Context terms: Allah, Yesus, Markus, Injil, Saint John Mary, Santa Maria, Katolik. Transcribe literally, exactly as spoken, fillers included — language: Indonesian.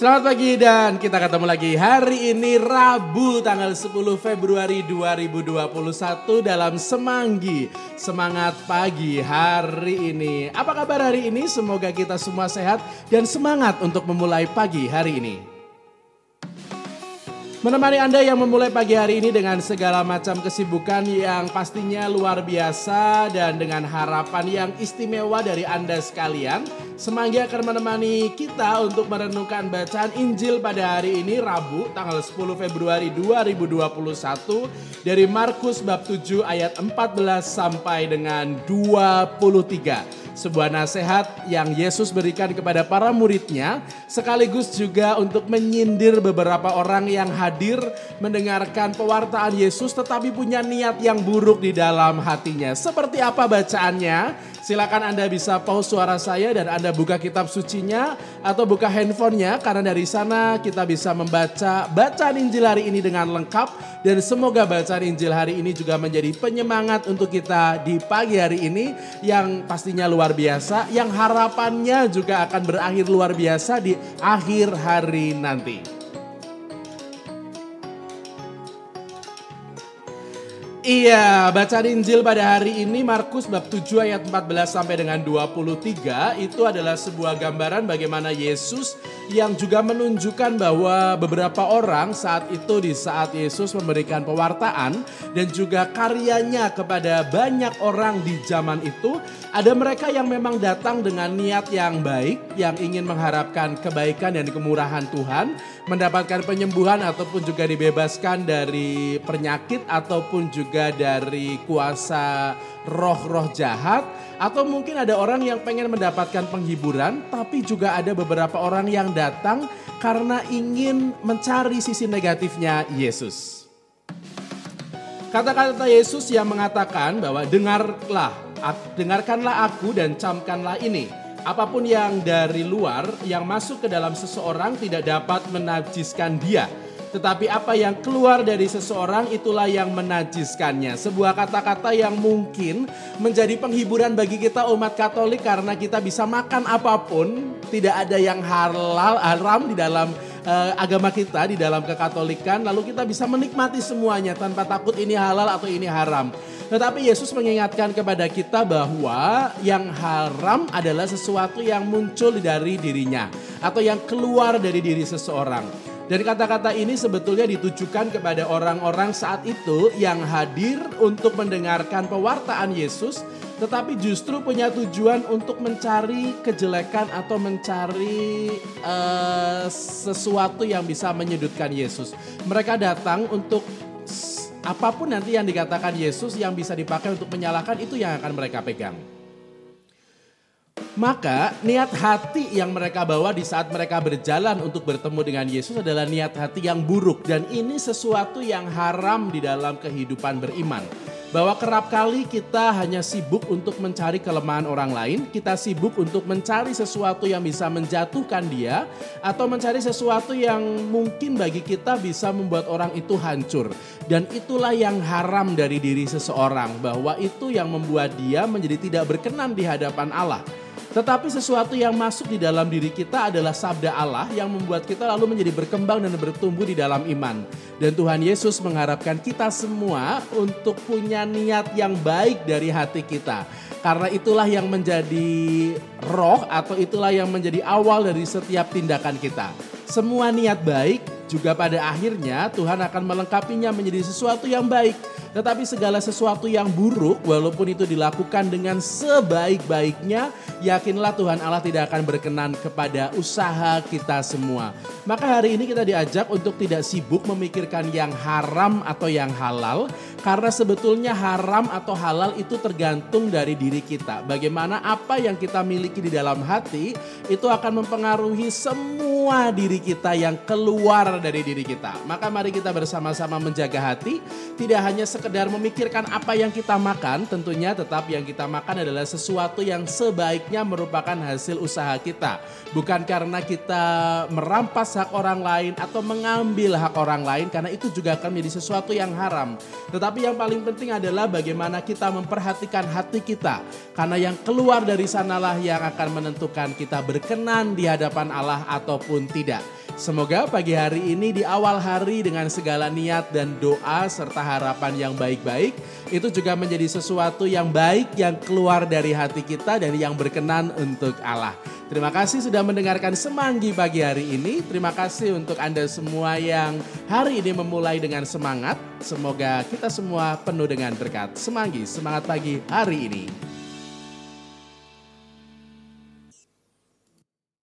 Selamat pagi dan kita ketemu lagi hari ini Rabu tanggal sepuluh Februari dua ribu dua puluh satu dalam Semanggi Semangat Pagi hari ini. Apa kabar hari ini? Semoga kita semua sehat dan semangat untuk memulai pagi hari ini. Menemani Anda yang memulai pagi hari ini dengan segala macam kesibukan yang pastinya luar biasa dan dengan harapan yang istimewa dari Anda sekalian. Semanggi akan menemani kita untuk merenungkan bacaan Injil pada hari ini Rabu tanggal sepuluh Februari dua ribu dua puluh satu dari Markus bab tujuh ayat empat belas sampai dengan dua puluh tiga. Sebuah nasihat yang Yesus berikan kepada para muridnya sekaligus juga untuk menyindir beberapa orang yang hadir mendengarkan pewartaan Yesus tetapi punya niat yang buruk di dalam hatinya. Seperti apa bacaannya? Silakan Anda bisa pause suara saya dan Anda buka kitab sucinya atau buka handphonenya karena dari sana kita bisa membaca bacaan Injil hari ini dengan lengkap dan semoga bacaan Injil hari ini juga menjadi penyemangat untuk kita di pagi hari ini yang pastinya luar luar biasa, yang harapannya juga akan berakhir luar biasa di akhir hari nanti. Iya, bacaan Injil pada hari ini Markus bab tujuh ayat empat belas sampai dengan dua puluh tiga itu adalah sebuah gambaran bagaimana Yesus yang juga menunjukkan bahwa beberapa orang saat itu di saat Yesus memberikan pewartaan dan juga karyanya kepada banyak orang di zaman itu, ada mereka yang memang datang dengan niat yang baik, yang ingin mengharapkan kebaikan dan kemurahan Tuhan, mendapatkan penyembuhan ataupun juga dibebaskan dari penyakit ataupun juga dari kuasa roh-roh jahat. Atau mungkin ada orang yang pengen mendapatkan penghiburan, tapi juga ada beberapa orang yang datang karena ingin mencari sisi negatifnya Yesus. Kata-kata Yesus yang mengatakan bahwa dengarlah, dengarkanlah aku dan camkanlah ini. Apapun yang dari luar yang masuk ke dalam seseorang tidak dapat menajiskan dia. Tetapi apa yang keluar dari seseorang itulah yang menajiskannya. Sebuah kata-kata yang mungkin menjadi penghiburan bagi kita umat Katolik karena kita bisa makan apapun. Tidak ada yang halal, haram di dalam uh, agama kita, di dalam kekatolikan. Lalu kita bisa menikmati semuanya tanpa takut ini halal atau ini haram. Tetapi Yesus mengingatkan kepada kita bahwa yang haram adalah sesuatu yang muncul dari dirinya atau yang keluar dari diri seseorang. Dan kata-kata ini sebetulnya ditujukan kepada orang-orang saat itu yang hadir untuk mendengarkan pewartaan Yesus, tetapi justru punya tujuan untuk mencari kejelekan atau mencari uh, sesuatu yang bisa menyudutkan Yesus. Mereka datang untuk apapun nanti yang dikatakan Yesus yang bisa dipakai untuk menyalahkan itu yang akan mereka pegang. Maka niat hati yang mereka bawa di saat mereka berjalan untuk bertemu dengan Yesus adalah niat hati yang buruk. Dan ini sesuatu yang haram di dalam kehidupan beriman. Bahwa kerap kali kita hanya sibuk untuk mencari kelemahan orang lain. Kita sibuk untuk mencari sesuatu yang bisa menjatuhkan dia. Atau mencari sesuatu yang mungkin bagi kita bisa membuat orang itu hancur. Dan itulah yang haram dari diri seseorang. Bahwa itu yang membuat dia menjadi tidak berkenan di hadapan Allah. Tetapi sesuatu yang masuk di dalam diri kita adalah sabda Allah yang membuat kita lalu menjadi berkembang dan bertumbuh di dalam iman. Dan Tuhan Yesus mengharapkan kita semua untuk punya niat yang baik dari hati kita. Karena itulah yang menjadi roh atau itulah yang menjadi awal dari setiap tindakan kita. Semua niat baik juga pada akhirnya Tuhan akan melengkapinya menjadi sesuatu yang baik. Tetapi segala sesuatu yang buruk walaupun itu dilakukan dengan sebaik-baiknya, yakinlah Tuhan Allah tidak akan berkenan kepada usaha kita semua. Maka hari ini kita diajak untuk tidak sibuk memikirkan yang haram atau yang halal. Karena sebetulnya haram atau halal itu tergantung dari diri kita. Bagaimana apa yang kita miliki di dalam hati itu akan mempengaruhi semua diri kita yang keluar dari diri kita. Maka mari kita bersama-sama menjaga hati, tidak hanya sekedar memikirkan apa yang kita makan tentunya, tetap yang kita makan adalah sesuatu yang sebaiknya merupakan hasil usaha kita, bukan karena kita merampas hak orang lain atau mengambil hak orang lain, karena itu juga akan menjadi sesuatu yang haram. Tetapi yang paling penting adalah bagaimana kita memperhatikan hati kita, karena yang keluar dari sanalah yang akan menentukan kita berkenan di hadapan Allah ataupun tidak. Semoga pagi hari ini di awal hari dengan segala niat dan doa serta harapan yang baik-baik, itu juga menjadi sesuatu yang baik yang keluar dari hati kita dan yang berkenan untuk Allah. Terima kasih sudah mendengarkan Semanggi pagi hari ini. Terima kasih untuk Anda semua yang hari ini memulai dengan semangat. Semoga kita semua penuh dengan berkat. Semanggi, semangat pagi hari ini.